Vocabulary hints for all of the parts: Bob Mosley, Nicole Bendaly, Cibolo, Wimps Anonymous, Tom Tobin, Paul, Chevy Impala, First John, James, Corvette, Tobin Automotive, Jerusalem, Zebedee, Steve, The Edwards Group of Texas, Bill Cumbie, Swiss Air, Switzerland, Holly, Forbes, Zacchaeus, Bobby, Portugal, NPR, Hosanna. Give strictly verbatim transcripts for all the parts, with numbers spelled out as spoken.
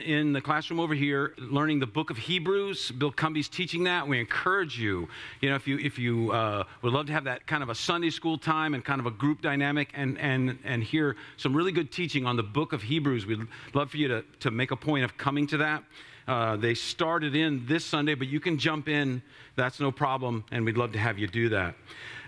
in the classroom over here learning the book of Hebrews. Bill Cumbie's teaching that. We encourage you, you know, if you if you uh, would love to have that kind of a Sunday school time and kind of a group dynamic and and and hear some really good teaching on the book of Hebrews, we'd love for you to, to make a point of coming to that. Uh, they started in this Sunday, but you can jump in. That's no problem, and we'd love to have you do that.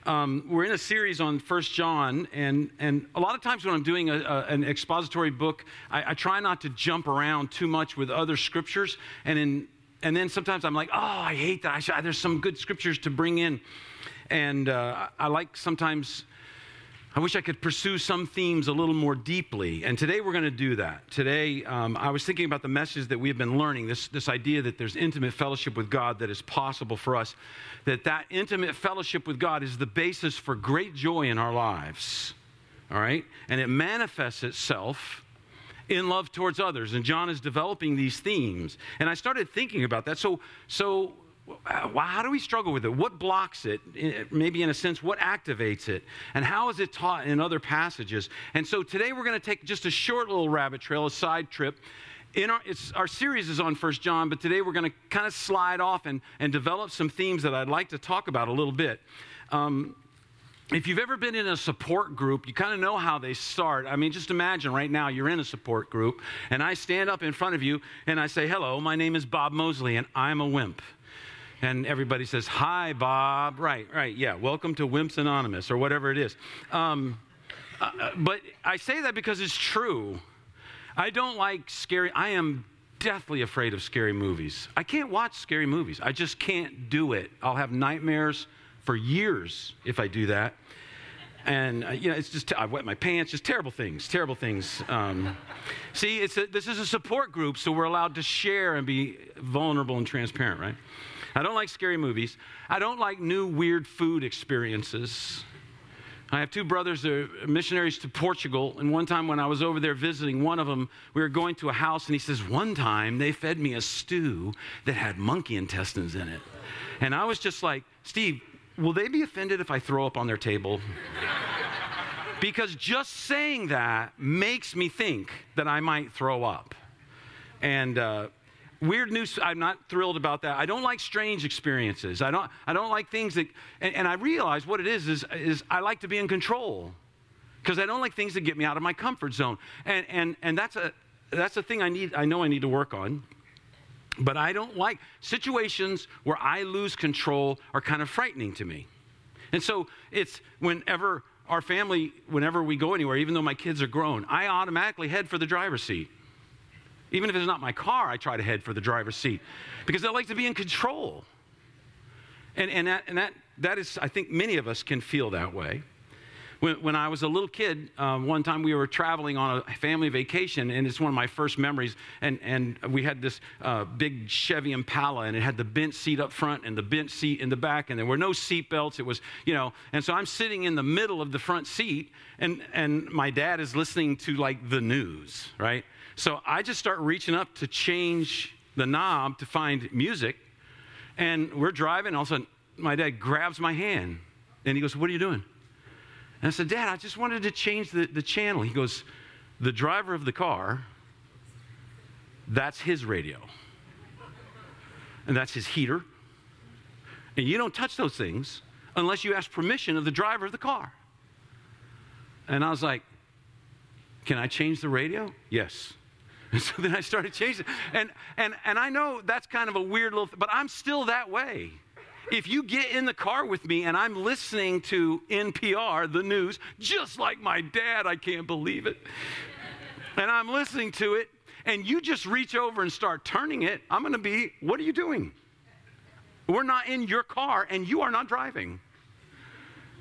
Um, we're in a series on First John, and, and a lot of times when I'm doing a, a, an expository book, I, I try not to jump around too much with other scriptures, and in, and then sometimes I'm like, oh, I hate that. I should, there's some good scriptures to bring in, and uh, I like sometimes... I wish I could pursue some themes a little more deeply, and today we're going to do that. Today, um, I was thinking about the message that we've been learning, this this idea that there's intimate fellowship with God that is possible for us, that that intimate fellowship with God is the basis for great joy in our lives, all right? And it manifests itself in love towards others, and John is developing these themes, and I started thinking about that, so so... how do we struggle with it? What blocks it? Maybe in a sense, what activates it? And how is it taught in other passages? And so today we're going to take just a short little rabbit trail, a side trip. In our, it's, our series is on First John, but today we're going to kind of slide off and, and develop some themes that I'd like to talk about a little bit. Um, if you've ever been in a support group, you kind of know how they start. I mean, just imagine right now you're in a support group, and I stand up in front of you, and I say, hello, my name is Bob Mosley, and I'm a wimp. And everybody says, hi, Bob. Right, right, yeah. Welcome to Wimps Anonymous or whatever it is. Um, uh, but I say that because it's true. I don't like scary. I am deathly afraid of scary movies. I can't watch scary movies. I just can't do it. I'll have nightmares for years if I do that. And, uh, you know, it's just, I wet my pants, just terrible things, terrible things. Um, see, it's a, this is a support group, so we're allowed to share and be vulnerable and transparent, right? I don't like scary movies. I don't like new weird food experiences. I have two brothers that are missionaries to Portugal, and one time when I was over there visiting one of them, we were going to a house, and he says, one time they fed me a stew that had monkey intestines in it. And I was just like, Steve, will they be offended if I throw up on their table? Because just saying that makes me think that I might throw up. And... uh Weird news, I'm not thrilled about that. I don't like strange experiences. I don't I don't like things that, and, and I realize what it is, is, is I like to be in control because I don't like things that get me out of my comfort zone. And and and that's a that's a thing I need, I know I need to work on. But I don't like, situations where I lose control are kind of frightening to me. And so it's whenever our family, whenever we go anywhere, even though my kids are grown, I automatically head for the driver's seat. Even if it's not my car, I try to head for the driver's seat because I like to be in control. And and that and that that is, I think many of us can feel that way. When when I was a little kid, um, one time we were traveling on a family vacation, and it's one of my first memories. And and we had this uh, big Chevy Impala, and it had the bench seat up front and the bench seat in the back, and there were no seat belts. It was, you know, and so I'm sitting in the middle of the front seat, and and my dad is listening to like the news, right? So I just start reaching up to change the knob to find music, and we're driving, and all of a sudden, my dad grabs my hand, and he goes, what are you doing? And I said, Dad, I just wanted to change the, the channel. He goes, the driver of the car, that's his radio, and that's his heater, and you don't touch those things unless you ask permission of the driver of the car. And I was like, can I change the radio? Yes. So then I started changing. And and and I know that's kind of a weird little thing, but I'm still that way. If you get in the car with me and I'm listening to N P R, the news, just like my dad, I can't believe it. And I'm listening to it, and you just reach over and start turning it, I'm going to be, what are you doing? We're not in your car, and you are not driving.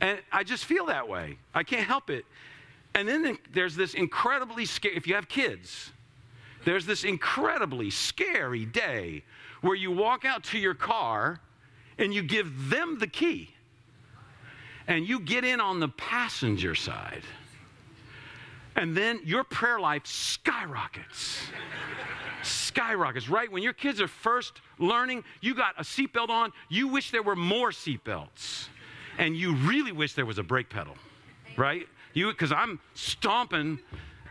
And I just feel that way. I can't help it. And then there's this incredibly scary, if you have kids, there's this incredibly scary day where you walk out to your car and you give them the key and you get in on the passenger side. And then your prayer life skyrockets. Skyrockets, right? When your kids are first learning, you got a seatbelt on, you wish there were more seatbelts, and you really wish there was a brake pedal, right? You, because I'm stomping,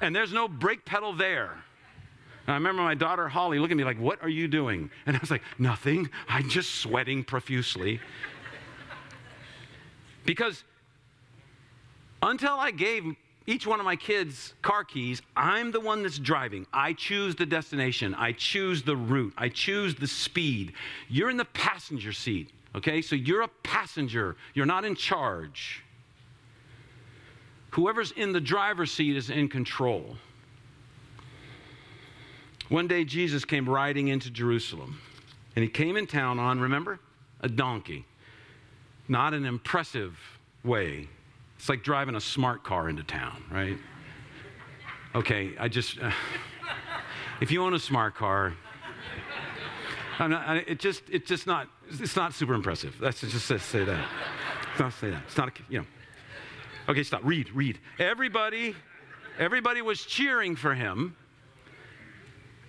and there's no brake pedal there. And I remember my daughter, Holly, looking at me like, what are you doing? And I was like, nothing. I'm just sweating profusely. Because until I gave each one of my kids car keys, I'm the one that's driving. I choose the destination. I choose the route. I choose the speed. You're in the passenger seat, okay? So you're a passenger. You're not in charge. Whoever's in the driver's seat is in control. One day, Jesus came riding into Jerusalem, and he came in town on, remember, a donkey. Not an impressive way. It's like driving a smart car into town, right? Okay, I just, uh, if you own a smart car, I'm not, I, it just, it's just not, it's not super impressive. Let's just say that. Let's not say that. It's not, a, you know. Okay, stop. Read, read. Everybody, everybody was cheering for him.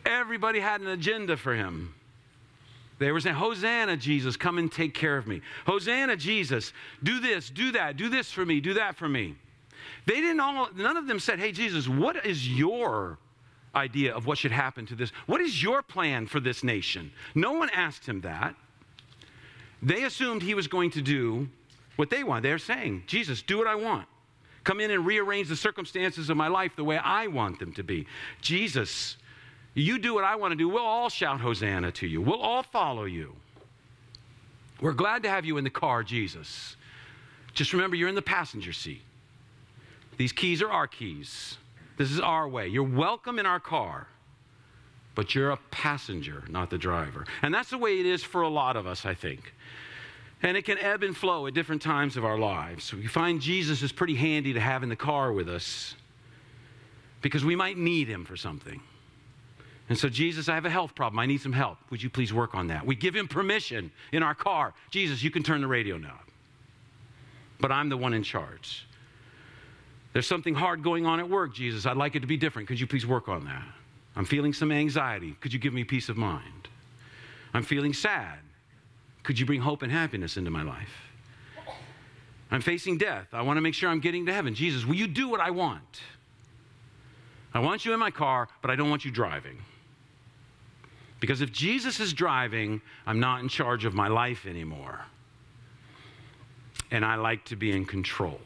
Everybody had an agenda for him. They were saying, Hosanna, Jesus, come and take care of me. Hosanna, Jesus, do this, do that, do this for me, do that for me. They didn't all, none of them said, hey, Jesus, what is your idea of what should happen to this? What is your plan for this nation? No one asked him that. They assumed he was going to do what they want. They're saying, Jesus, do what I want. Come in and rearrange the circumstances of my life the way I want them to be. Jesus, you do what I want to do. We'll all shout Hosanna to you. We'll all follow you. We're glad to have you in the car, Jesus. Just remember, you're in the passenger seat. These keys are our keys. This is our way. You're welcome in our car, but you're a passenger, not the driver. And that's the way it is for a lot of us, I think. And it can ebb and flow at different times of our lives. We find Jesus is pretty handy to have in the car with us because we might need him for something. And so, Jesus, I have a health problem. I need some help. Would you please work on that? We give him permission in our car. Jesus, you can turn the radio knob. But I'm the one in charge. There's something hard going on at work, Jesus. I'd like it to be different. Could you please work on that? I'm feeling some anxiety. Could you give me peace of mind? I'm feeling sad. Could you bring hope and happiness into my life? I'm facing death. I want to make sure I'm getting to heaven. Jesus, will you do what I want? I want you in my car, but I don't want you driving. Because if Jesus is driving, I'm not in charge of my life anymore. And I like to be in control.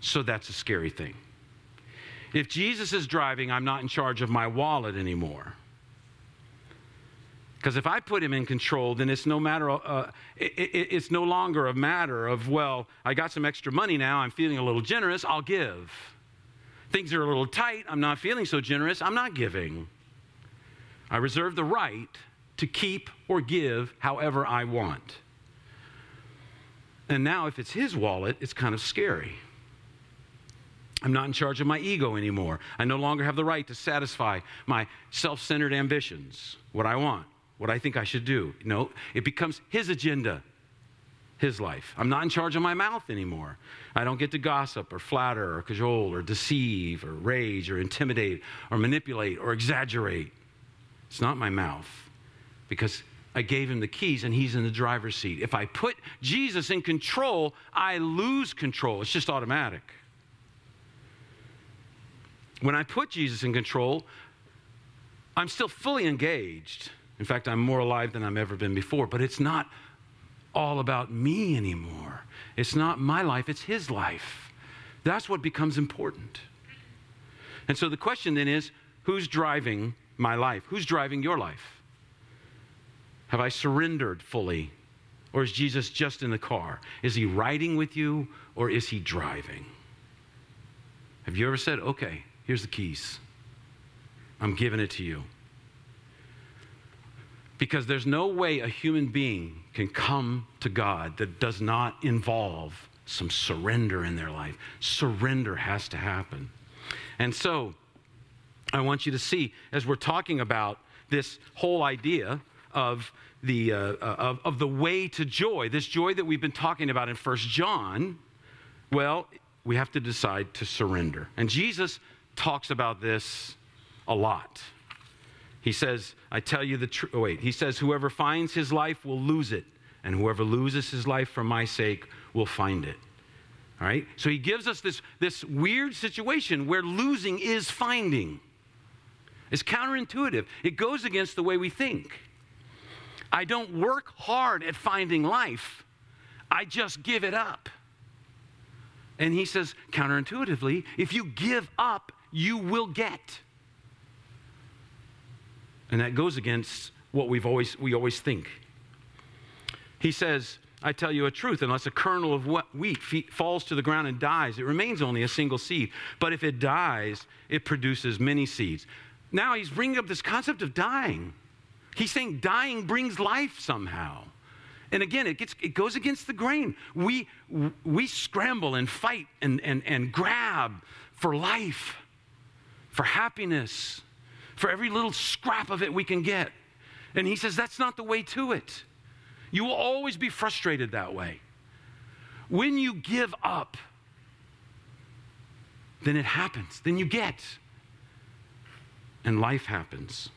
So that's a scary thing. If Jesus is driving, I'm not in charge of my wallet anymore. Because if I put him in control, then it's no matter, uh, it, it, it's no longer a matter of, well, I got some extra money now, I'm feeling a little generous, I'll give. Things are a little tight, I'm not feeling so generous, I'm not giving. I reserve the right to keep or give however I want. And now if it's his wallet, it's kind of scary. I'm not in charge of my ego anymore. I no longer have the right to satisfy my self-centered ambitions, what I want, what I think I should do. No, it becomes his agenda, his life. I'm not in charge of my mouth anymore. I don't get to gossip or flatter or cajole or deceive or rage or intimidate or manipulate or exaggerate. It's not my mouth, because I gave him the keys and he's in the driver's seat. If I put Jesus in control, I lose control. It's just automatic. When I put Jesus in control, I'm still fully engaged. In fact, I'm more alive than I've ever been before, but it's not all about me anymore. It's not my life, it's his life. That's what becomes important. And so the question then is, who's driving my life? Who's driving your life? Have I surrendered fully? Or is Jesus just in the car? Is he riding with you or is he driving? Have you ever said, okay, here's the keys. I'm giving it to you. Because there's no way a human being can come to God that does not involve some surrender in their life. Surrender has to happen. And so, I want you to see, as we're talking about this whole idea of the uh, of, of the way to joy, this joy that we've been talking about in First John, well, we have to decide to surrender. And Jesus talks about this a lot. He says, I tell you the truth. Oh, wait. He says, whoever finds his life will lose it, and whoever loses his life for my sake will find it. All right? So he gives us this, this weird situation where losing is finding. It's counterintuitive. It goes against the way we think. I don't work hard at finding life. I just give it up. And he says, counterintuitively, if you give up, you will get. And that goes against what we've always we always think. He says, I tell you a truth, unless a kernel of wheat falls to the ground and dies, it remains only a single seed. But if it dies, it produces many seeds. Now he's bringing up this concept of dying. He's saying dying brings life somehow. And again, it gets it goes against the grain. We we scramble and fight and and, and grab for life, for happiness, for every little scrap of it we can get. And he says that's not the way to it. You will always be frustrated that way. When you give up, then it happens. Then you get. And life happens.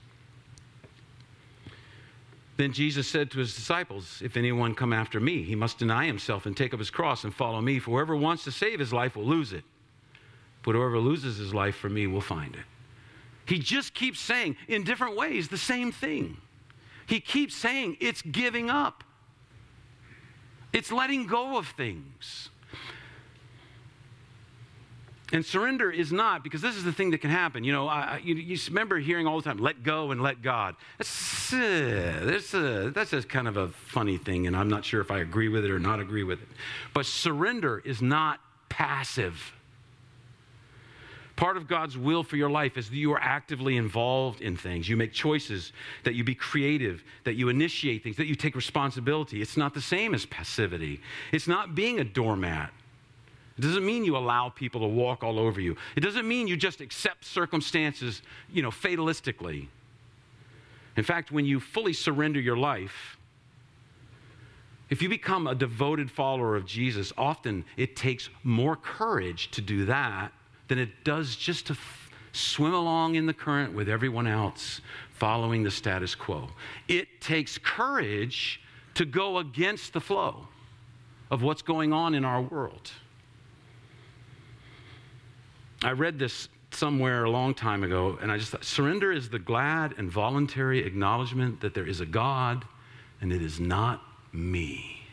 Then Jesus said to his disciples, if anyone come after me, he must deny himself and take up his cross and follow me. For whoever wants to save his life will lose it. But whoever loses his life for me will find it. He just keeps saying, in different ways, the same thing. He keeps saying it's giving up. It's letting go of things. And surrender is not, because this is the thing that can happen. You know, I, you, you remember hearing all the time, let go and let God. That's, uh, that's, uh, that's just kind of a funny thing, and I'm not sure if I agree with it or not agree with it. But surrender is not passive. Part of God's will for your life is that you are actively involved in things. You make choices, that you be creative, that you initiate things, that you take responsibility. It's not the same as passivity. It's not being a doormat. It doesn't mean you allow people to walk all over you. It doesn't mean you just accept circumstances, you know, fatalistically. In fact, when you fully surrender your life, if you become a devoted follower of Jesus, often it takes more courage to do that than it does just to f- swim along in the current with everyone else, following the status quo. It takes courage to go against the flow of what's going on in our world. I read this somewhere a long time ago, and I just thought, surrender is the glad and voluntary acknowledgement that there is a God, and it is not me.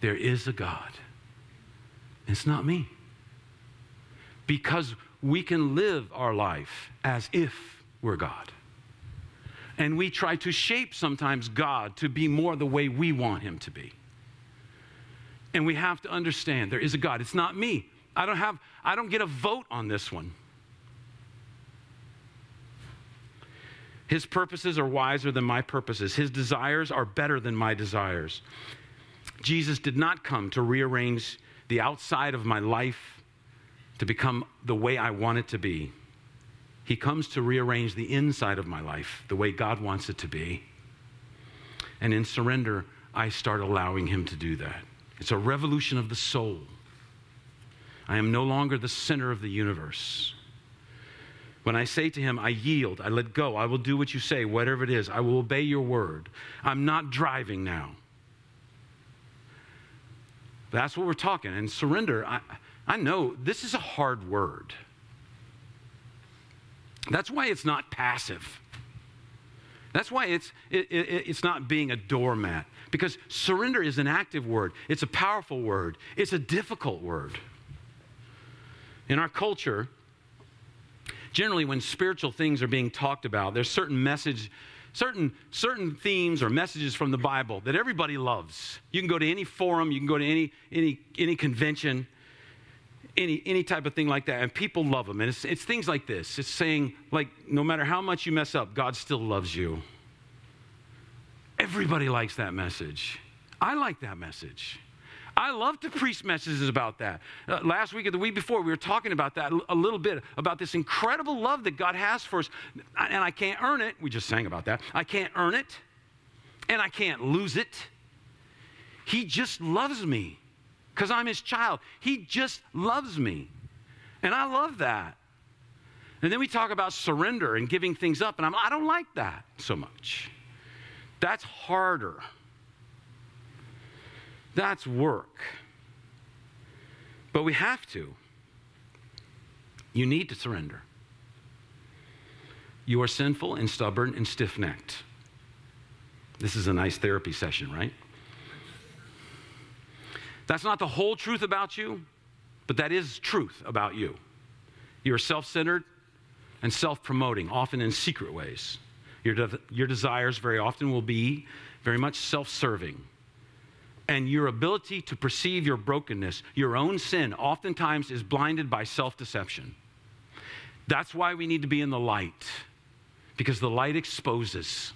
There is a God. It's not me. Because we can live our life as if we're God. And we try to shape sometimes God to be more the way we want him to be. And we have to understand there is a God. It's not me. I don't have, I don't get a vote on this one. His purposes are wiser than my purposes. His desires are better than my desires. Jesus did not come to rearrange the outside of my life to become the way I want it to be. He comes to rearrange the inside of my life the way God wants it to be. And in surrender, I start allowing him to do that. It's a revolution of the soul. I am no longer the center of the universe. When I say to him, I yield, I let go, I will do what you say, whatever it is, I will obey your word. I'm not driving now. That's what we're talking. And surrender, I... I know this is a hard word. That's why it's not passive. That's why it's it, it, it's not being a doormat. Because surrender is an active word. It's a powerful word. It's a difficult word. In our culture, generally when spiritual things are being talked about, there's certain message, certain certain themes or messages from the Bible that everybody loves. You can go to any forum. You can go to any any any convention. Any any type of thing like that, and people love them. And it's it's things like this. It's saying, like, no matter how much you mess up, God still loves you. Everybody likes that message. I like that message. I love to preach messages about that. Uh, last week or the week before, we were talking about that a little bit, about this incredible love that God has for us. And I can't earn it. We just sang about that. I can't earn it, and I can't lose it. He just loves me. Because I'm his child. He just loves me. And I love that. And then we talk about surrender and giving things up. And I'm, I don't like that so much. That's harder. That's work. But we have to. You need to surrender. You are sinful and stubborn and stiff-necked. This is a nice therapy session, right? That's not the whole truth about you, but that is truth about you. You're self-centered and self-promoting, often in secret ways. Your, de- your desires very often will be very much self-serving. And your ability to perceive your brokenness, your own sin, oftentimes is blinded by self-deception. That's why we need to be in the light, because the light exposes.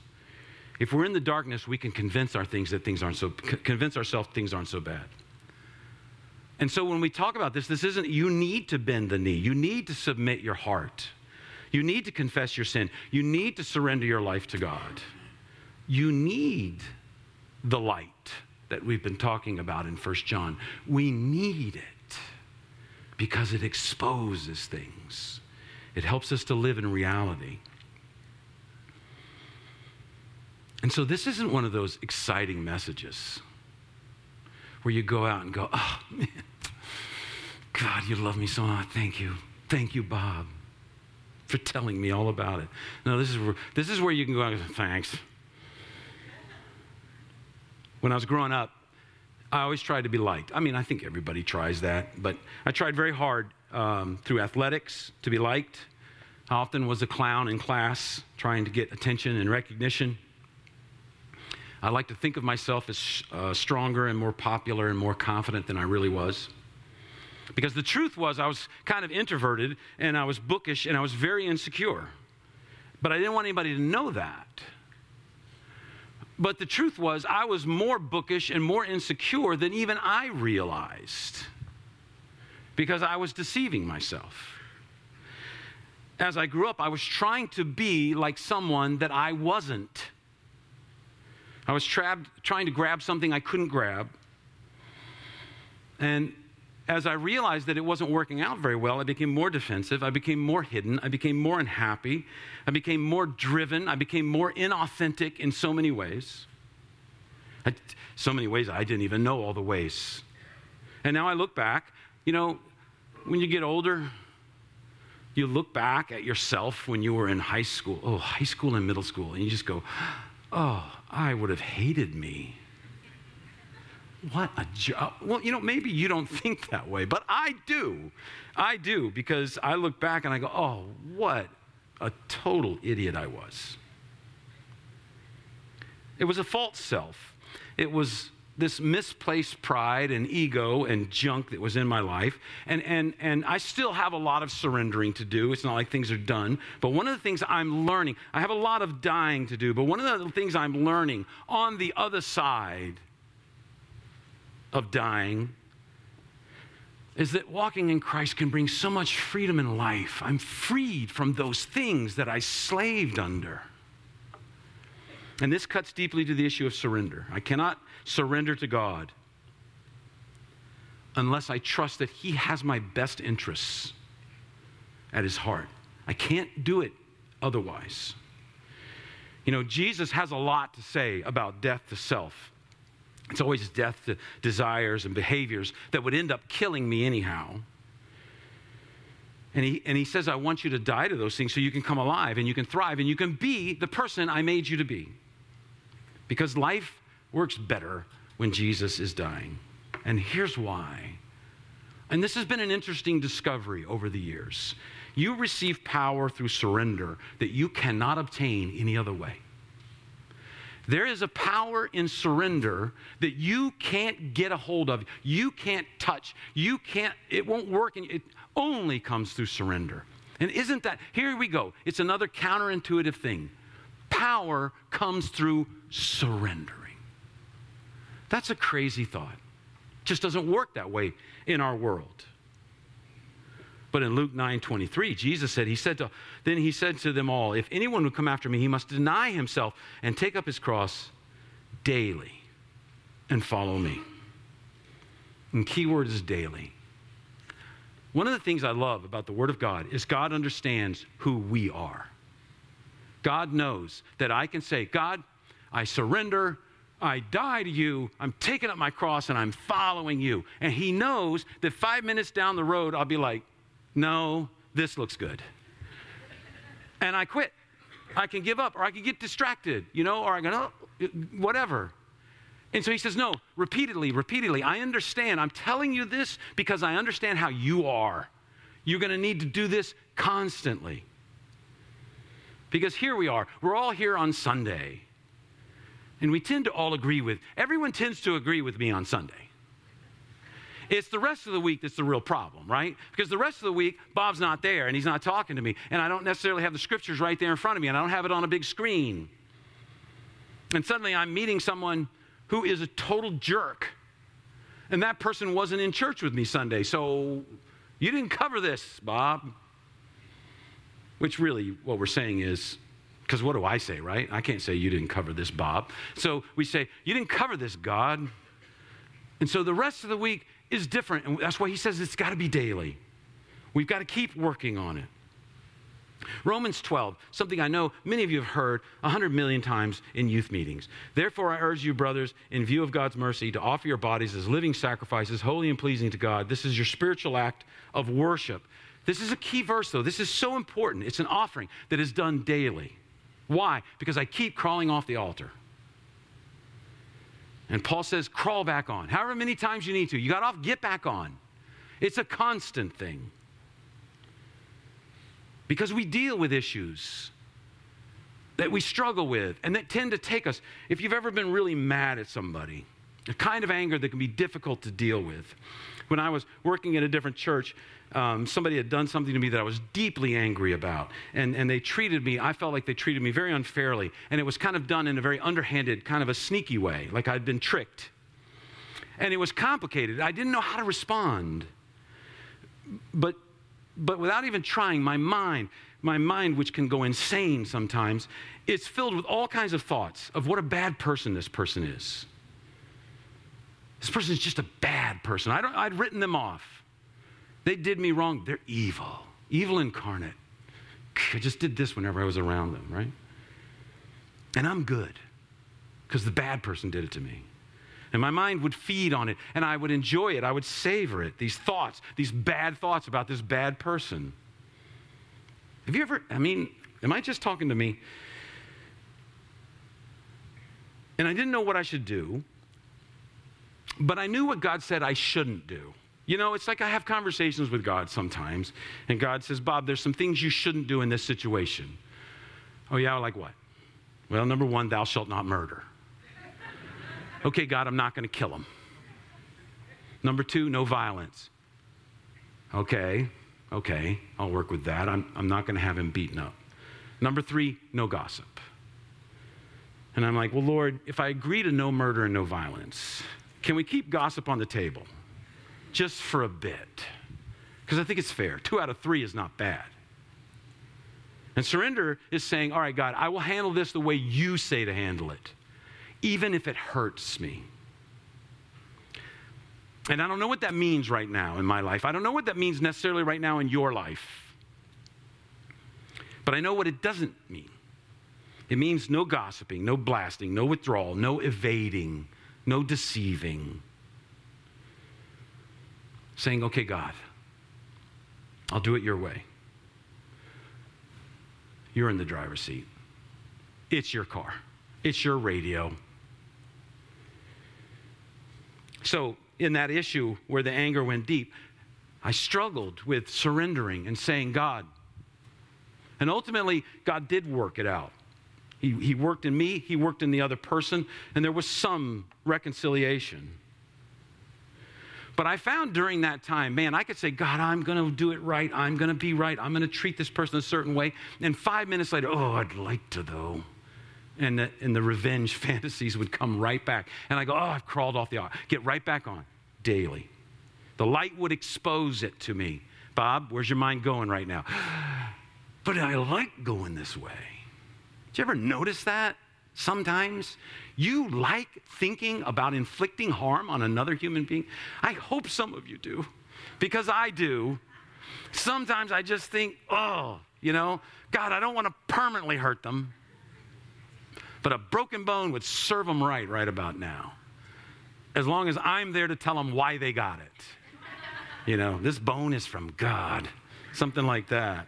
If we're in the darkness, we can convince our things that things aren't so convince ourselves things aren't so bad. And so when we talk about this, this isn't, you need to bend the knee. You need to submit your heart. You need to confess your sin. You need to surrender your life to God. You need the light that we've been talking about in First John. We need it because it exposes things. It helps us to live in reality. And so this isn't one of those exciting messages where you go out and go, oh, man, God, you love me so much. Thank you. Thank you, Bob, for telling me all about it. No, this is where, this is where you can go out and go, thanks. When I was growing up, I always tried to be liked. I mean, I think everybody tries that, but I tried very hard um, through athletics to be liked. I often was a clown in class, trying to get attention and recognition. I like to think of myself as uh, stronger and more popular and more confident than I really was. Because the truth was I was kind of introverted and I was bookish and I was very insecure. But I didn't want anybody to know that. But the truth was I was more bookish and more insecure than even I realized, because I was deceiving myself. As I grew up, I was trying to be like someone that I wasn't. I was trapped, trying to grab something I couldn't grab. And as I realized that it wasn't working out very well, I became more defensive. I became more hidden. I became more unhappy. I became more driven. I became more inauthentic in so many ways. I, so many ways I didn't even know all the ways. And now I look back. You know, when you get older, you look back at yourself when you were in high school. Oh, high school and middle school. And you just go, oh, I would have hated me. What a job. Well, you know, maybe you don't think that way, but I do. I do, because I look back and I go, oh, what a total idiot I was. It was a false self. It was this misplaced pride and ego and junk that was in my life. And and and I still have a lot of surrendering to do. It's not like things are done. But one of the things I'm learning, I have a lot of dying to do, but one of the things I'm learning on the other side of dying is that walking in Christ can bring so much freedom in life. I'm freed from those things that I slaved under. And this cuts deeply to the issue of surrender. I cannot surrender to God unless I trust that He has my best interests at His heart. I can't do it otherwise. You know, Jesus has a lot to say about death to self. It's always death to desires and behaviors that would end up killing me anyhow. And he, and he says, I want you to die to those things so you can come alive and you can thrive and you can be the person I made you to be. Because life works better when Jesus is dying. And here's why. And this has been an interesting discovery over the years. You receive power through surrender that you cannot obtain any other way. There is a power in surrender that you can't get a hold of. You can't touch. You can't, it won't work. And it only comes through surrender. And isn't that, here we go. It's another counterintuitive thing. Power comes through surrendering. That's a crazy thought. It just doesn't work that way in our world. But in Luke nine twenty-three, Jesus said, he said to, then he said to them all, if anyone would come after me, he must deny himself and take up his cross daily and follow me. And key word is daily. One of the things I love about the Word of God is God understands who we are. God knows that I can say, God, I surrender, I die to you, I'm taking up my cross and I'm following you. And He knows that five minutes down the road, I'll be like, no, this looks good. And I quit. I can give up, or I can get distracted, you know, or I can, oh, whatever. And so he says, no, repeatedly, repeatedly, I understand. I'm telling you this because I understand how you are. You're going to need to do this constantly. Because here we are. We're all here on Sunday. And we tend to all agree with, everyone tends to agree with me on Sunday. It's the rest of the week that's the real problem, right? Because the rest of the week, Bob's not there, and he's not talking to me, and I don't necessarily have the scriptures right there in front of me, and I don't have it on a big screen. And suddenly I'm meeting someone who is a total jerk, and that person wasn't in church with me Sunday, so you didn't cover this, Bob. Which really what we're saying is, because what do I say, right? I can't say you didn't cover this, Bob. So we say, you didn't cover this, God. And so the rest of the week is different. And that's why he says it's got to be daily. We've got to keep working on it. Romans twelve, something I know many of you have heard one hundred million times in youth meetings. Therefore, I urge you, brothers, in view of God's mercy, to offer your bodies as living sacrifices, holy and pleasing to God. This is your spiritual act of worship. This is a key verse, though. This is so important. It's an offering that is done daily. Why? Because I keep crawling off the altar. And Paul says, crawl back on. However many times you need to. You got off, get back on. It's a constant thing. Because we deal with issues that we struggle with and that tend to take us. If you've ever been really mad at somebody, a kind of anger that can be difficult to deal with. When I was working at a different church, um, somebody had done something to me that I was deeply angry about. And, and they treated me, I felt like they treated me very unfairly. And it was kind of done in a very underhanded, kind of a sneaky way, like I'd been tricked. And it was complicated. I didn't know how to respond. But, but without even trying, my mind, my mind, which can go insane sometimes, it's filled with all kinds of thoughts of what a bad person this person is. This person is just a bad person. I don't, I'd written them off. They did me wrong. They're evil, evil incarnate. I just did this whenever I was around them, right? And I'm good because the bad person did it to me. And my mind would feed on it, and I would enjoy it. I would savor it, these thoughts, these bad thoughts about this bad person. Have you ever, I mean, am I just talking to me? And I didn't know what I should do. But I knew what God said I shouldn't do. You know, it's like I have conversations with God sometimes, and God says, Bob, there's some things you shouldn't do in this situation. Oh, yeah? Like what? Well, number one, thou shalt not murder. Okay, God, I'm not going to kill him. Number two, no violence. Okay, okay, I'll work with that. I'm, I'm not going to have him beaten up. Number three, no gossip. And I'm like, well, Lord, if I agree to no murder and no violence, can we keep gossip on the table just for a bit? Because I think it's fair. Two out of three is not bad. And surrender is saying, all right, God, I will handle this the way you say to handle it, even if it hurts me. And I don't know what that means right now in my life. I don't know what that means necessarily right now in your life. But I know what it doesn't mean. It means no gossiping, no blasting, no withdrawal, no evading, no deceiving. Saying, okay, God, I'll do it your way. You're in the driver's seat. It's your car. It's your radio. So in that issue where the anger went deep, I struggled with surrendering and saying, God. And ultimately, God did work it out. He, he worked in me, he worked in the other person, and there was some reconciliation. But I found during that time, man, I could say, God, I'm going to do it right. I'm going to be right. I'm going to treat this person a certain way. And five minutes later, oh, I'd like to, though. And the, and the revenge fantasies would come right back. And I go, oh, I've crawled off the aisle. Get right back on daily. The light would expose it to me. Bob, where's your mind going right now? But I like going this way. Did you ever notice that? Sometimes you like thinking about inflicting harm on another human being. I hope some of you do, because I do. Sometimes I just think, oh, you know, God, I don't want to permanently hurt them. But a broken bone would serve them right right about now, as long as I'm there to tell them why they got it. You know, this bone is from God, something like that.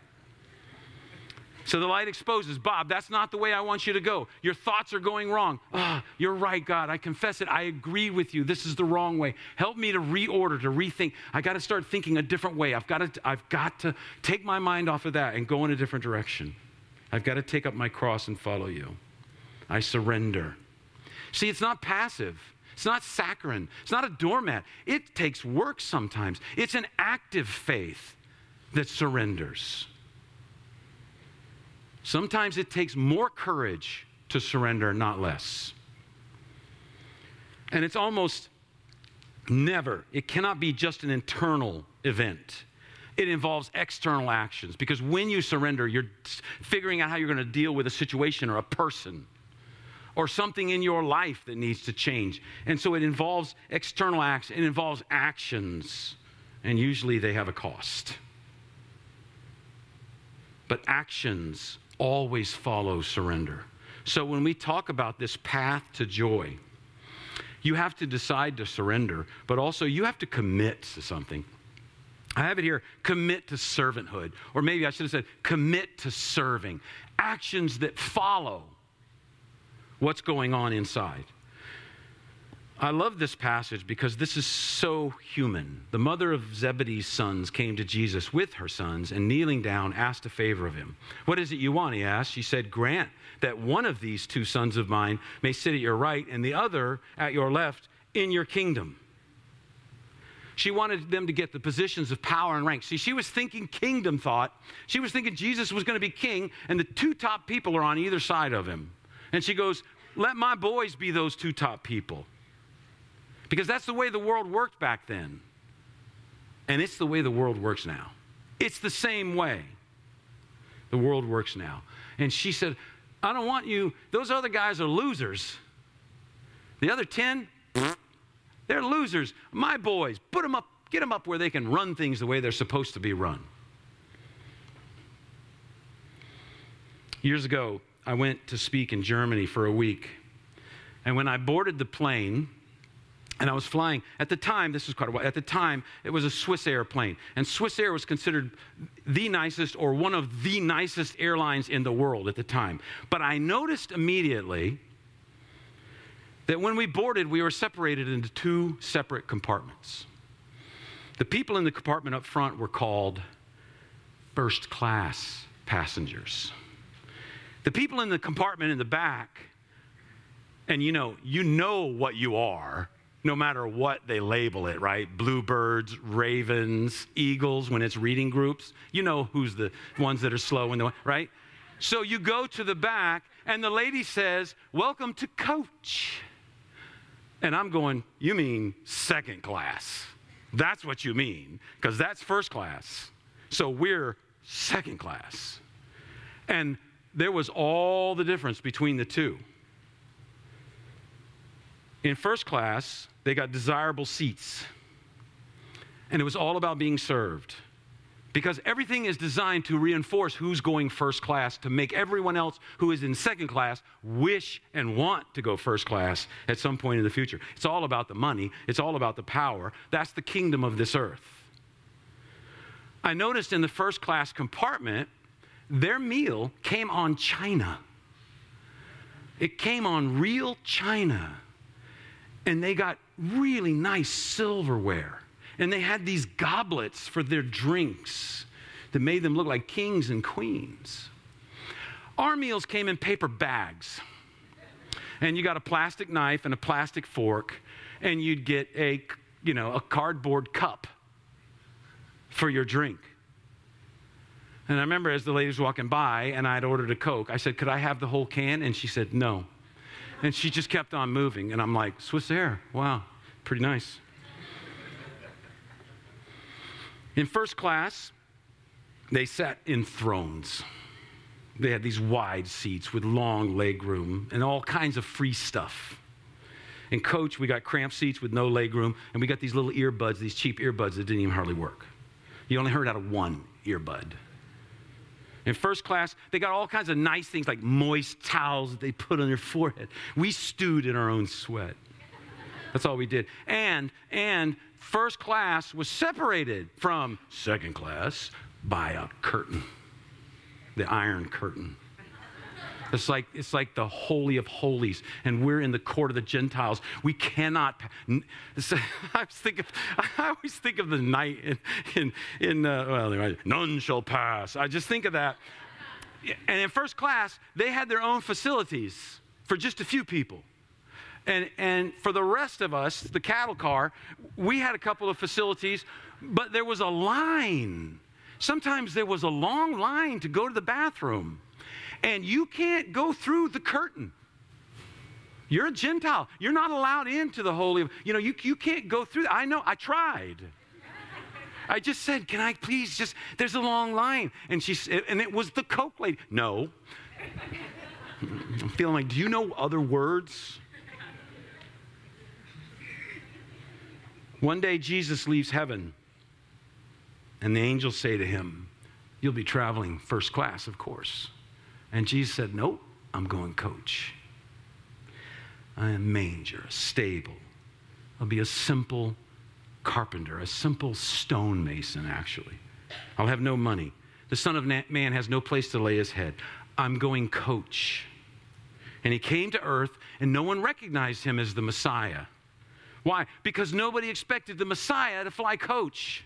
So the light exposes, Bob, that's not the way I want you to go. Your thoughts are going wrong. Oh, you're right, God. I confess it. I agree with you. This is the wrong way. Help me to reorder, to rethink. I got to start thinking a different way. I've got to, I've got to take my mind off of that and go in a different direction. I've got to take up my cross and follow you. I surrender. See, it's not passive. It's not saccharine. It's not a doormat. It takes work sometimes. It's an active faith that surrenders. Sometimes it takes more courage to surrender, not less. And it's almost never, it cannot be just an internal event. It involves external actions, because when you surrender, you're figuring out how you're going to deal with a situation or a person or something in your life that needs to change. And so it involves external acts, it involves actions, and usually they have a cost. But actions always follow surrender. So when we talk about this path to joy, you have to decide to surrender, but also you have to commit to something. I have it here, commit to servanthood, or maybe I should have said commit to serving. Actions that follow what's going on inside. I love this passage because this is so human. The mother of Zebedee's sons came to Jesus with her sons and, kneeling down, asked a favor of him. What is it you want, he asked. She said, grant that one of these two sons of mine may sit at your right and the other at your left in your kingdom. She wanted them to get the positions of power and rank. See, she was thinking kingdom thought. She was thinking Jesus was going to be king, and the two top people are on either side of him. And she goes, let my boys be those two top people. Because that's the way the world worked back then. And it's the way the world works now. It's the same way the world works now. And she said, I don't want you. Those other guys are losers. The other ten, they're losers. My boys, put them up, get them up where they can run things the way they're supposed to be run. Years ago, I went to speak in Germany for a week. And when I boarded the plane, and I was flying, at the time, this was quite a while, at the time, it was a Swiss Air plane. And Swiss Air was considered the nicest, or one of the nicest airlines in the world at the time. But I noticed immediately that when we boarded, we were separated into two separate compartments. The people in the compartment up front were called first class passengers. The people in the compartment in the back, and you know, you know what you are, no matter what they label it, right? Bluebirds, ravens, eagles, when it's reading groups, you know who's the ones that are slow and the right? So you go to the back, and the lady says, welcome to coach. And I'm going, you mean second class. That's what you mean, because that's first class. So we're second class. And there was all the difference between the two. In first class, they got desirable seats. And it was all about being served. Because everything is designed to reinforce who's going first class, to make everyone else who is in second class wish and want to go first class at some point in the future. It's all about the money. It's all about the power. That's the kingdom of this earth. I noticed in the first class compartment, their meal came on china. It came on real china. And they got really nice silverware. And they had these goblets for their drinks that made them look like kings and queens. Our meals came in paper bags. And you got a plastic knife and a plastic fork, and you'd get a, you know, a cardboard cup for your drink. And I remember as the lady was walking by and I'd ordered a Coke, I said, could I have the whole can? And she said, no. And she just kept on moving. And I'm like, Swiss Air, wow, pretty nice. In first class, they sat in thrones. They had these wide seats with long leg room and all kinds of free stuff. In coach, we got cramped seats with no leg room, and we got these little earbuds, these cheap earbuds that didn't even hardly work. You only heard out of one earbud. In first class, they got all kinds of nice things like moist towels that they put on their forehead. We stewed in our own sweat. That's all we did. And, and first class was separated from second class by a curtain. the iron curtain. It's like it's like the Holy of Holies, and we're in the court of the Gentiles. We cannot. So I, think of, I always think of the night in in, in uh, well, none shall pass. I just think of that. And in first class, they had their own facilities for just a few people, and and for the rest of us, the cattle car, we had a couple of facilities, but there was a line. Sometimes there was a long line to go to the bathroom. And you can't go through the curtain. You're a Gentile. You're not allowed into the Holy of, you know, you, you can't go through. I know, I tried. I just said, can I please just, there's a long line. And she said, and it was the Coke lady. No. I'm feeling like, do you know other words? One day Jesus leaves heaven and the angels say to him, you'll be traveling first class, of course. And Jesus said, nope, I'm going coach. I am manger, a stable. I'll be a simple carpenter, a simple stonemason, actually. I'll have no money. The Son of Man has no place to lay his head. I'm going coach. And he came to earth, and no one recognized him as the Messiah. Why? Because nobody expected the Messiah to fly coach.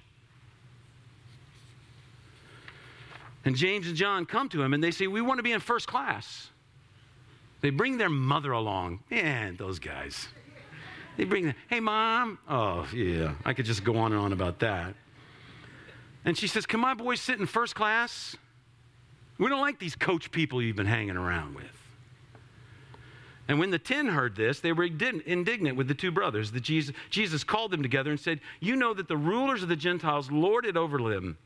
And James and John come to him, and they say, we want to be in first class. They bring their mother along. Man, those guys. They bring them, hey, Mom. Oh, yeah, I could just go on and on about that. And she says, can my boys sit in first class? We don't like these coach people you've been hanging around with. And when the ten heard this, they were indignant with the two brothers. The Jesus, Jesus called them together and said, you know that the rulers of the Gentiles lord it over them,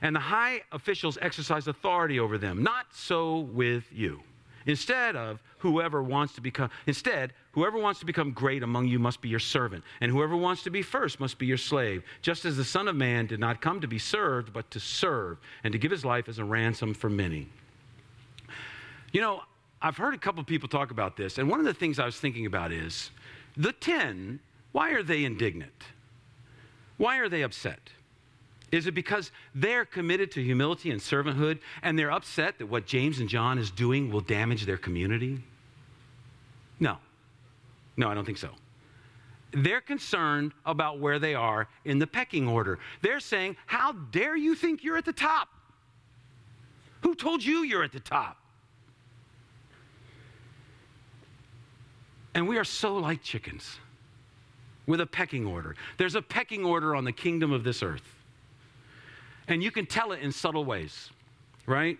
and the high officials exercise authority over them. Not so with you. Instead of whoever wants to become, instead, whoever wants to become great among you must be your servant, and whoever wants to be first must be your slave, just as the Son of Man did not come to be served, but to serve, and to give his life as a ransom for many. You know, I've heard a couple of people talk about this, and one of the things I was thinking about is, the ten, why are they indignant? Why are they upset? Is it because they're committed to humility and servanthood and they're upset that what James and John is doing will damage their community? No. No, I don't think so. They're concerned about where they are in the pecking order. They're saying, how dare you think you're at the top? Who told you you're at the top? And we are so like chickens with a pecking order. There's a pecking order on the kingdom of this earth. And you can tell it in subtle ways, right?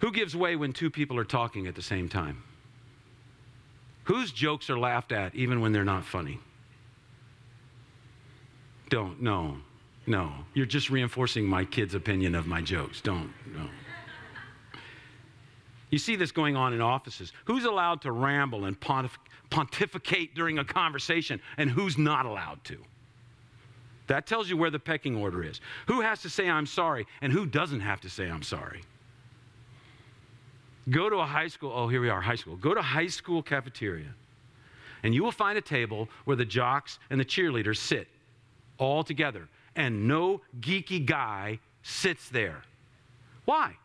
Who gives way when two people are talking at the same time? Whose jokes are laughed at even when they're not funny? Don't, no, no. You're just reinforcing my kid's opinion of my jokes. Don't, no. You see this going on in offices. Who's allowed to ramble and pontif- pontificate during a conversation and who's not allowed to? That tells you where the pecking order is. Who has to say I'm sorry and who doesn't have to say I'm sorry? Go to a high school, oh, here we are, high school. Go to high school cafeteria and you will find a table where the jocks and the cheerleaders sit all together and no geeky guy sits there. Why?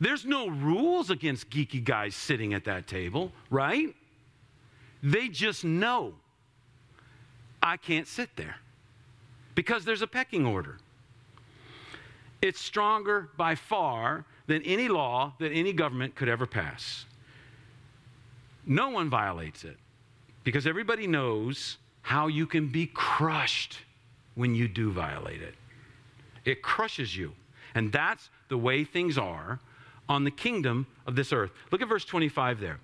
There's no rules against geeky guys sitting at that table, right? They just know I can't sit there. Because there's a pecking order. It's stronger by far than any law that any government could ever pass. No one violates it because everybody knows how you can be crushed when you do violate it. It crushes you. And that's the way things are on the kingdom of this earth. Look at verse twenty-five there.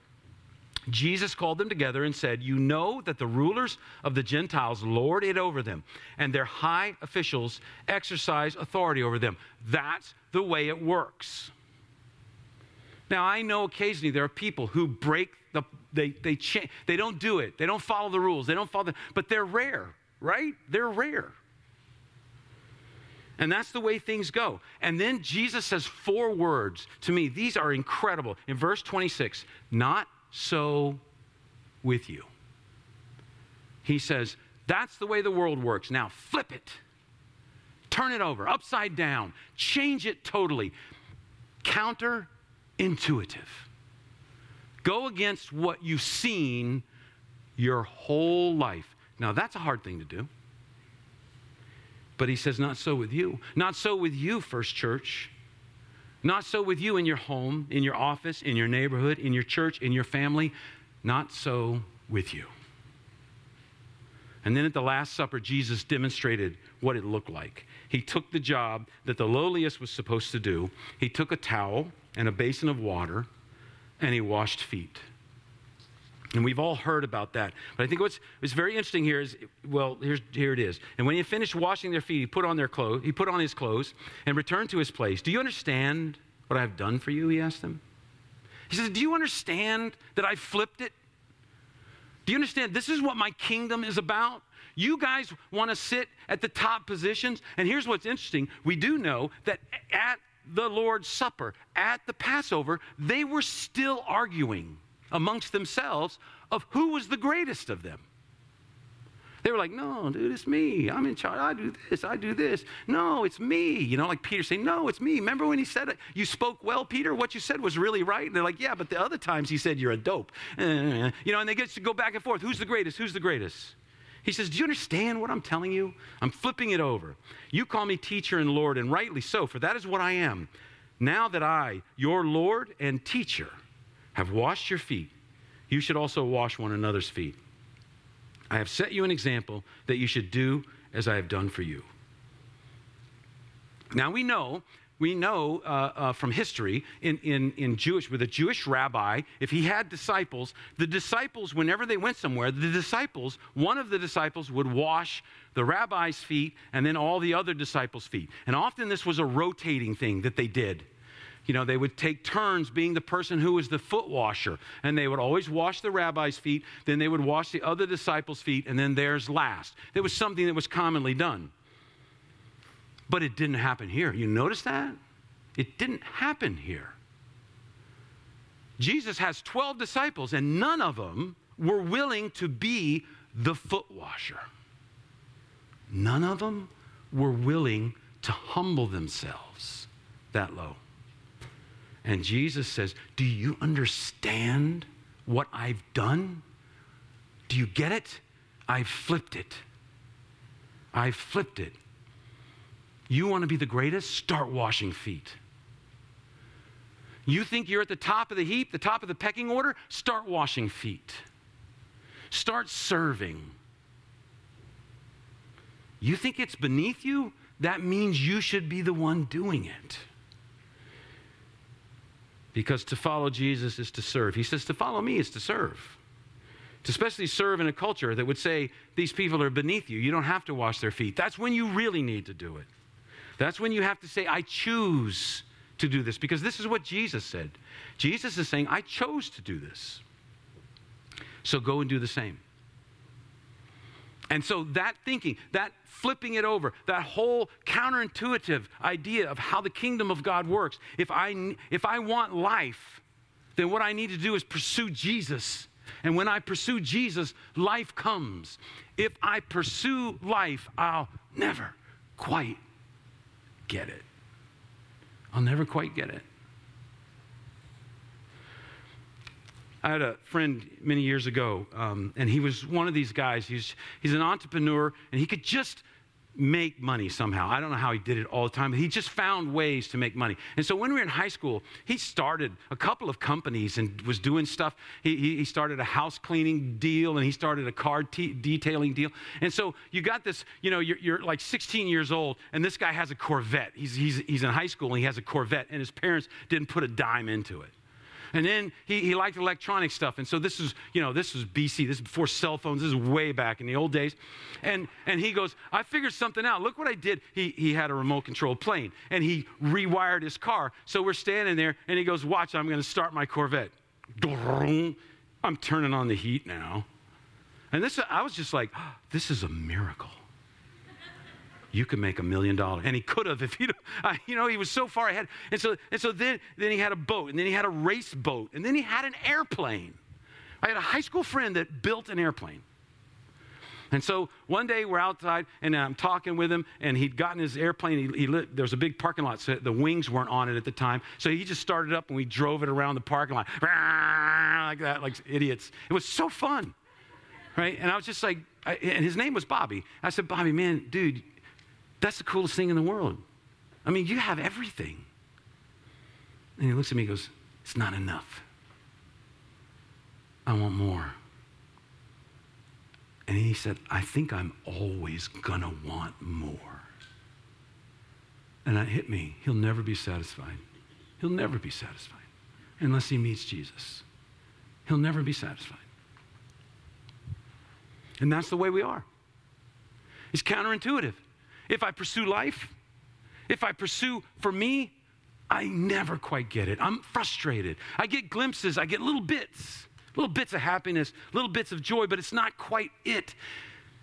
Jesus called them together and said, you know that the rulers of the Gentiles lord it over them, and their high officials exercise authority over them. That's the way it works. Now, I know occasionally there are people who break the, they they change, they don't do it. They don't follow the rules. They don't follow the, but they're rare, right? They're rare. And that's the way things go. And then Jesus says four words to me. These are incredible. In verse twenty-six, not so with you. He says, that's the way the world works. Now flip it. Turn it over, upside down. Change it totally. Counterintuitive. Go against what you've seen your whole life. Now, that's a hard thing to do. But he says, not so with you. Not so with you, First Church. Not so with you in your home, in your office, in your neighborhood, in your church, in your family. Not so with you. And then at the Last Supper, Jesus demonstrated what it looked like. He took the job that the lowliest was supposed to do. He took a towel and a basin of water, and he washed feet. And we've all heard about that. But I think what's, what's very interesting here is, well, here's, here it is. And when he finished washing their feet, he put on their clothes, he put on his clothes and returned to his place. Do you understand what I've done for you? He asked them. He says, do you understand that I flipped it? Do you understand? This is what my kingdom is about. You guys want to sit at the top positions. And here's what's interesting. We do know that at the Lord's Supper, at the Passover, they were still arguing amongst themselves of who was the greatest of them. They were like, no, dude, it's me. I'm in charge. I do this. I do this. No, it's me. You know, like Peter saying, no, it's me. Remember when he said it? You spoke well, Peter. What you said was really right. And they're like, yeah, but the other times he said, you're a dope. You know, and they get to go back and forth. Who's the greatest? Who's the greatest? He says, do you understand what I'm telling you? I'm flipping it over. You call me teacher and Lord, and rightly so, for that is what I am. Now that I, your Lord and teacher, have washed your feet, you should also wash one another's feet. I have set you an example that you should do as I have done for you. Now we know, we know uh, uh, from history in, in, in Jewish, with a Jewish rabbi, if he had disciples, the disciples, whenever they went somewhere, the disciples, one of the disciples would wash the rabbi's feet and then all the other disciples' feet. And often this was a rotating thing that they did. You know, they would take turns being the person who was the foot washer, and they would always wash the rabbi's feet, then they would wash the other disciples' feet, and then theirs last. It was something that was commonly done. But it didn't happen here. You notice that? It didn't happen here. Jesus has twelve disciples, and none of them were willing to be the foot washer. None of them were willing to humble themselves that low. And Jesus says, do you understand what I've done? Do you get it? I've flipped it. I've flipped it. You want to be the greatest? Start washing feet. You think you're at the top of the heap, the top of the pecking order? Start washing feet. Start serving. You think it's beneath you? That means you should be the one doing it. Because to follow Jesus is to serve. He says to follow me is to serve. To especially serve in a culture that would say, these people are beneath you. You don't have to wash their feet. That's when you really need to do it. That's when you have to say, I choose to do this. Because this is what Jesus said. Jesus is saying, I chose to do this. So go and do the same. And so that thinking, that flipping it over, that whole counterintuitive idea of how the kingdom of God works. If I, if I want life, then what I need to do is pursue Jesus. And when I pursue Jesus, life comes. If I pursue life, I'll never quite get it. I'll never quite get it. I had a friend many years ago, um, and he was one of these guys. He's he's an entrepreneur, and he could just make money somehow. I don't know how he did it all the time, but he just found ways to make money. And so when we were in high school, he started a couple of companies and was doing stuff. He he, he started a house cleaning deal, and he started a car te- detailing deal. And so you got this, you know, you're, you're like sixteen years old, and this guy has a Corvette. He's he's he's in high school, and he has a Corvette, and his parents didn't put a dime into it. And then he, he liked electronic stuff. And so this is, you know, this was B C. This is before cell phones. This is way back in the old days. And and he goes, I figured something out. Look what I did. He he had a remote control plane. And he rewired his car. So we're standing there. And he goes, watch, I'm going to start my Corvette. I'm turning on the heat now. And this, I was just like, oh, this is a miracle. You could make a million dollars. And he could have if he, you know, he was so far ahead. And so and so then, then he had a boat, and then he had a race boat, and then he had an airplane. I had a high school friend that built an airplane. And so one day we're outside and I'm talking with him, and he'd gotten his airplane. He, he lit, there was a big parking lot, so the wings weren't on it at the time. So he just started up and we drove it around the parking lot, like that, like idiots. It was so fun, right? And I was just like, I, and his name was Bobby. I said, Bobby, man, dude, that's the coolest thing in the world. I mean, you have everything. And he looks at me and goes, it's not enough. I want more. And he said, I think I'm always gonna want more. And that hit me. He'll never be satisfied. He'll never be satisfied unless he meets Jesus. He'll never be satisfied. And that's the way we are. It's counterintuitive. If I pursue life, if I pursue for me, I never quite get it. I'm frustrated. I get glimpses. I get little bits. Little bits of happiness, little bits of joy, but it's not quite it.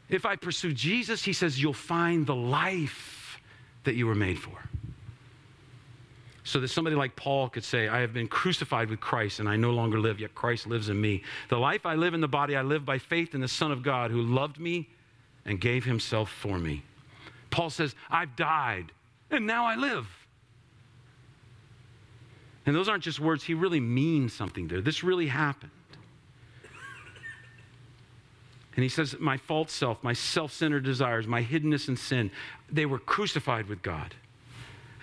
If I pursue Jesus, he says, you'll find the life that you were made for. So that somebody like Paul could say, I have been crucified with Christ and I no longer live, yet Christ lives in me. The life I live in the body, I live by faith in the Son of God who loved me and gave himself for me. Paul says, I've died and now I live. And those aren't just words. He really means something there. This really happened. And he says, my false self, my self-centered desires, my hiddenness and sin, they were crucified with God.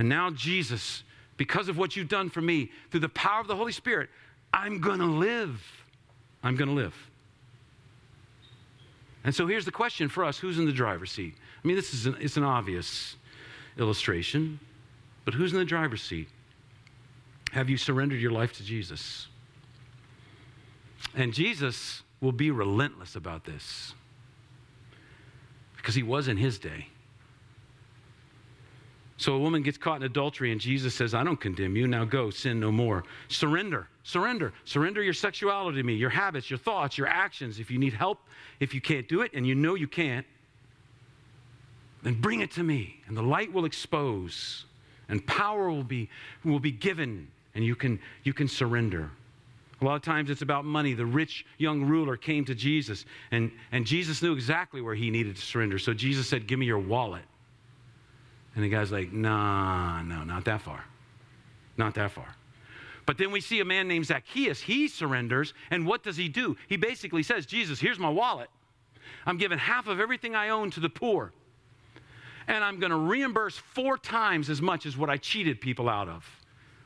And now Jesus, because of what you've done for me, through the power of the Holy Spirit, I'm going to live. I'm going to live. And so here's the question for us. Who's in the driver's seat? I mean, this is an, it's an obvious illustration, but who's in the driver's seat? Have you surrendered your life to Jesus? And Jesus will be relentless about this because he was in his day. So a woman gets caught in adultery and Jesus says, I don't condemn you. Now go, sin no more. Surrender, surrender, surrender your sexuality to me, your habits, your thoughts, your actions. If you need help, if you can't do it and you know you can't, then bring it to me and the light will expose and power will be, will be given and you can, you can surrender. A lot of times it's about money. The rich young ruler came to Jesus, and, and Jesus knew exactly where he needed to surrender. So Jesus said, give me your wallet. And the guy's like, nah, no, not that far. Not that far. But then we see a man named Zacchaeus. He surrenders, and what does he do? He basically says, Jesus, here's my wallet. I'm giving half of everything I own to the poor, and I'm going to reimburse four times as much as what I cheated people out of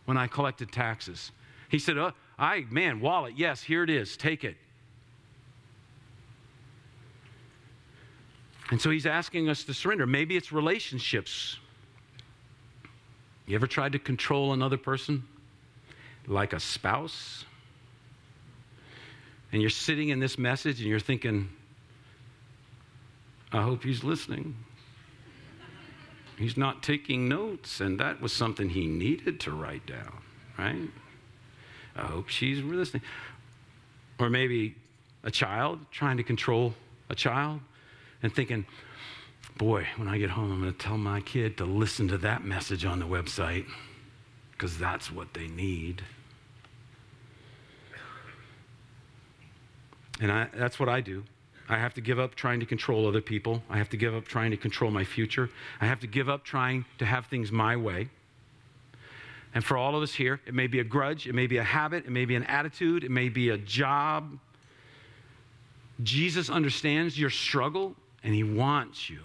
when I collected taxes. He said, uh, I, man, wallet, yes, here it is. Take it. And so he's asking us to surrender. Maybe it's relationships. You ever tried to control another person? Like a spouse? And you're sitting in this message and you're thinking, I hope he's listening. He's not taking notes, and that was something he needed to write down, right? I hope she's listening. Or maybe a child trying to control a child and thinking, boy, when I get home, I'm going to tell my kid to listen to that message on the website because that's what they need. And I, that's what I do. I have to give up trying to control other people. I have to give up trying to control my future. I have to give up trying to have things my way. And for all of us here, it may be a grudge, it may be a habit, it may be an attitude, it may be a job. Jesus understands your struggle, and he wants you.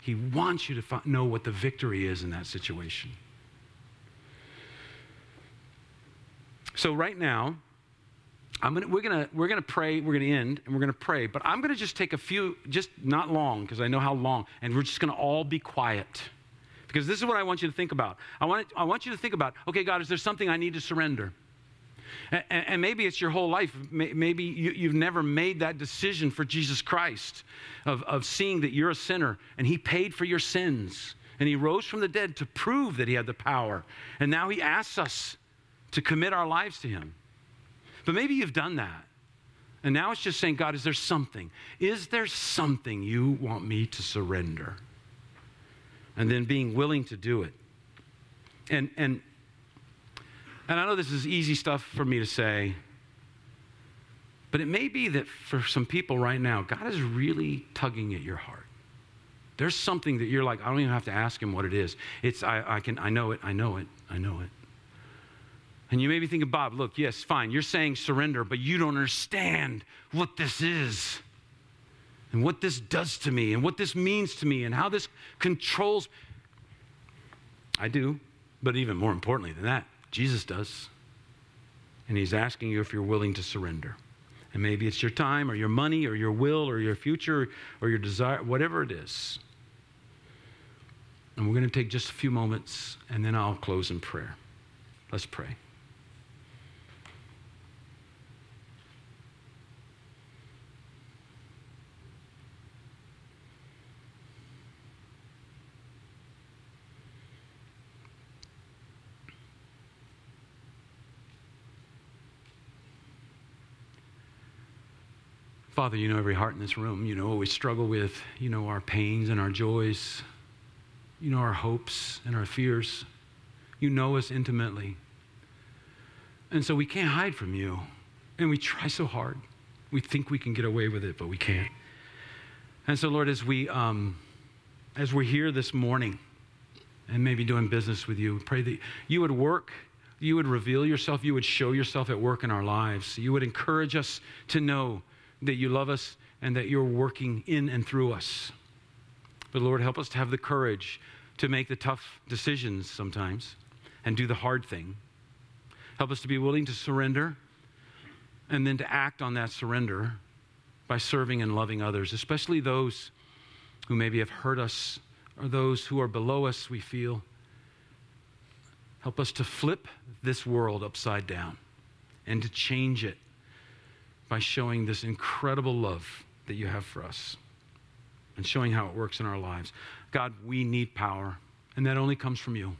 He wants you to find, know what the victory is in that situation. So right now, I'm gonna, we're gonna we're gonna pray. We're gonna end, and we're gonna pray. But I'm gonna just take a few, just not long, because I know how long, and we're just gonna all be quiet. Because this is what I want you to think about. I want it, I want you to think about, okay, God, is there something I need to surrender? And, and, and maybe it's your whole life. Maybe you, you've never made that decision for Jesus Christ of, of seeing that you're a sinner, and he paid for your sins, and he rose from the dead to prove that he had the power. And now he asks us to commit our lives to him. But maybe you've done that. And now it's just saying, God, is there something? Is there something you want me to surrender? And then being willing to do it. And and and I know this is easy stuff for me to say, But it may be that for some people right now, God is really tugging at your heart. There's something that you're like, I don't even have to ask him what it is. It's, I, I can, I know it, I know it, I know it. And you may be thinking, Bob, look, yes, fine. You're saying surrender, but you don't understand what this is and what this does to me and what this means to me and how this controls. I do, but even more importantly than that, Jesus does. And he's asking you if you're willing to surrender. And maybe it's your time or your money or your will or your future or your desire, whatever it is. And we're going to take just a few moments, and then I'll close in prayer. Let's pray. Father, you know every heart in this room. You know what we struggle with. You know our pains and our joys. You know our hopes and our fears. You know us intimately. And so we can't hide from you. And we try so hard. We think we can get away with it, but we can't. And so, Lord, as, we, um, as we're here this morning and maybe doing business with you, we pray that you would work, you would reveal yourself, you would show yourself at work in our lives. You would encourage us to know that you love us and that you're working in and through us. But, Lord, help us to have the courage to make the tough decisions sometimes and do the hard thing. Help us to be willing to surrender and then to act on that surrender by serving and loving others, especially those who maybe have hurt us or those who are below us, we feel. Help us to flip this world upside down and to change it by showing this incredible love that you have for us and showing how it works in our lives. God, we need power, and that only comes from you.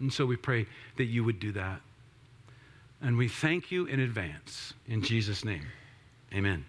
And so we pray that you would do that. And we thank you in advance. In Jesus' name, amen.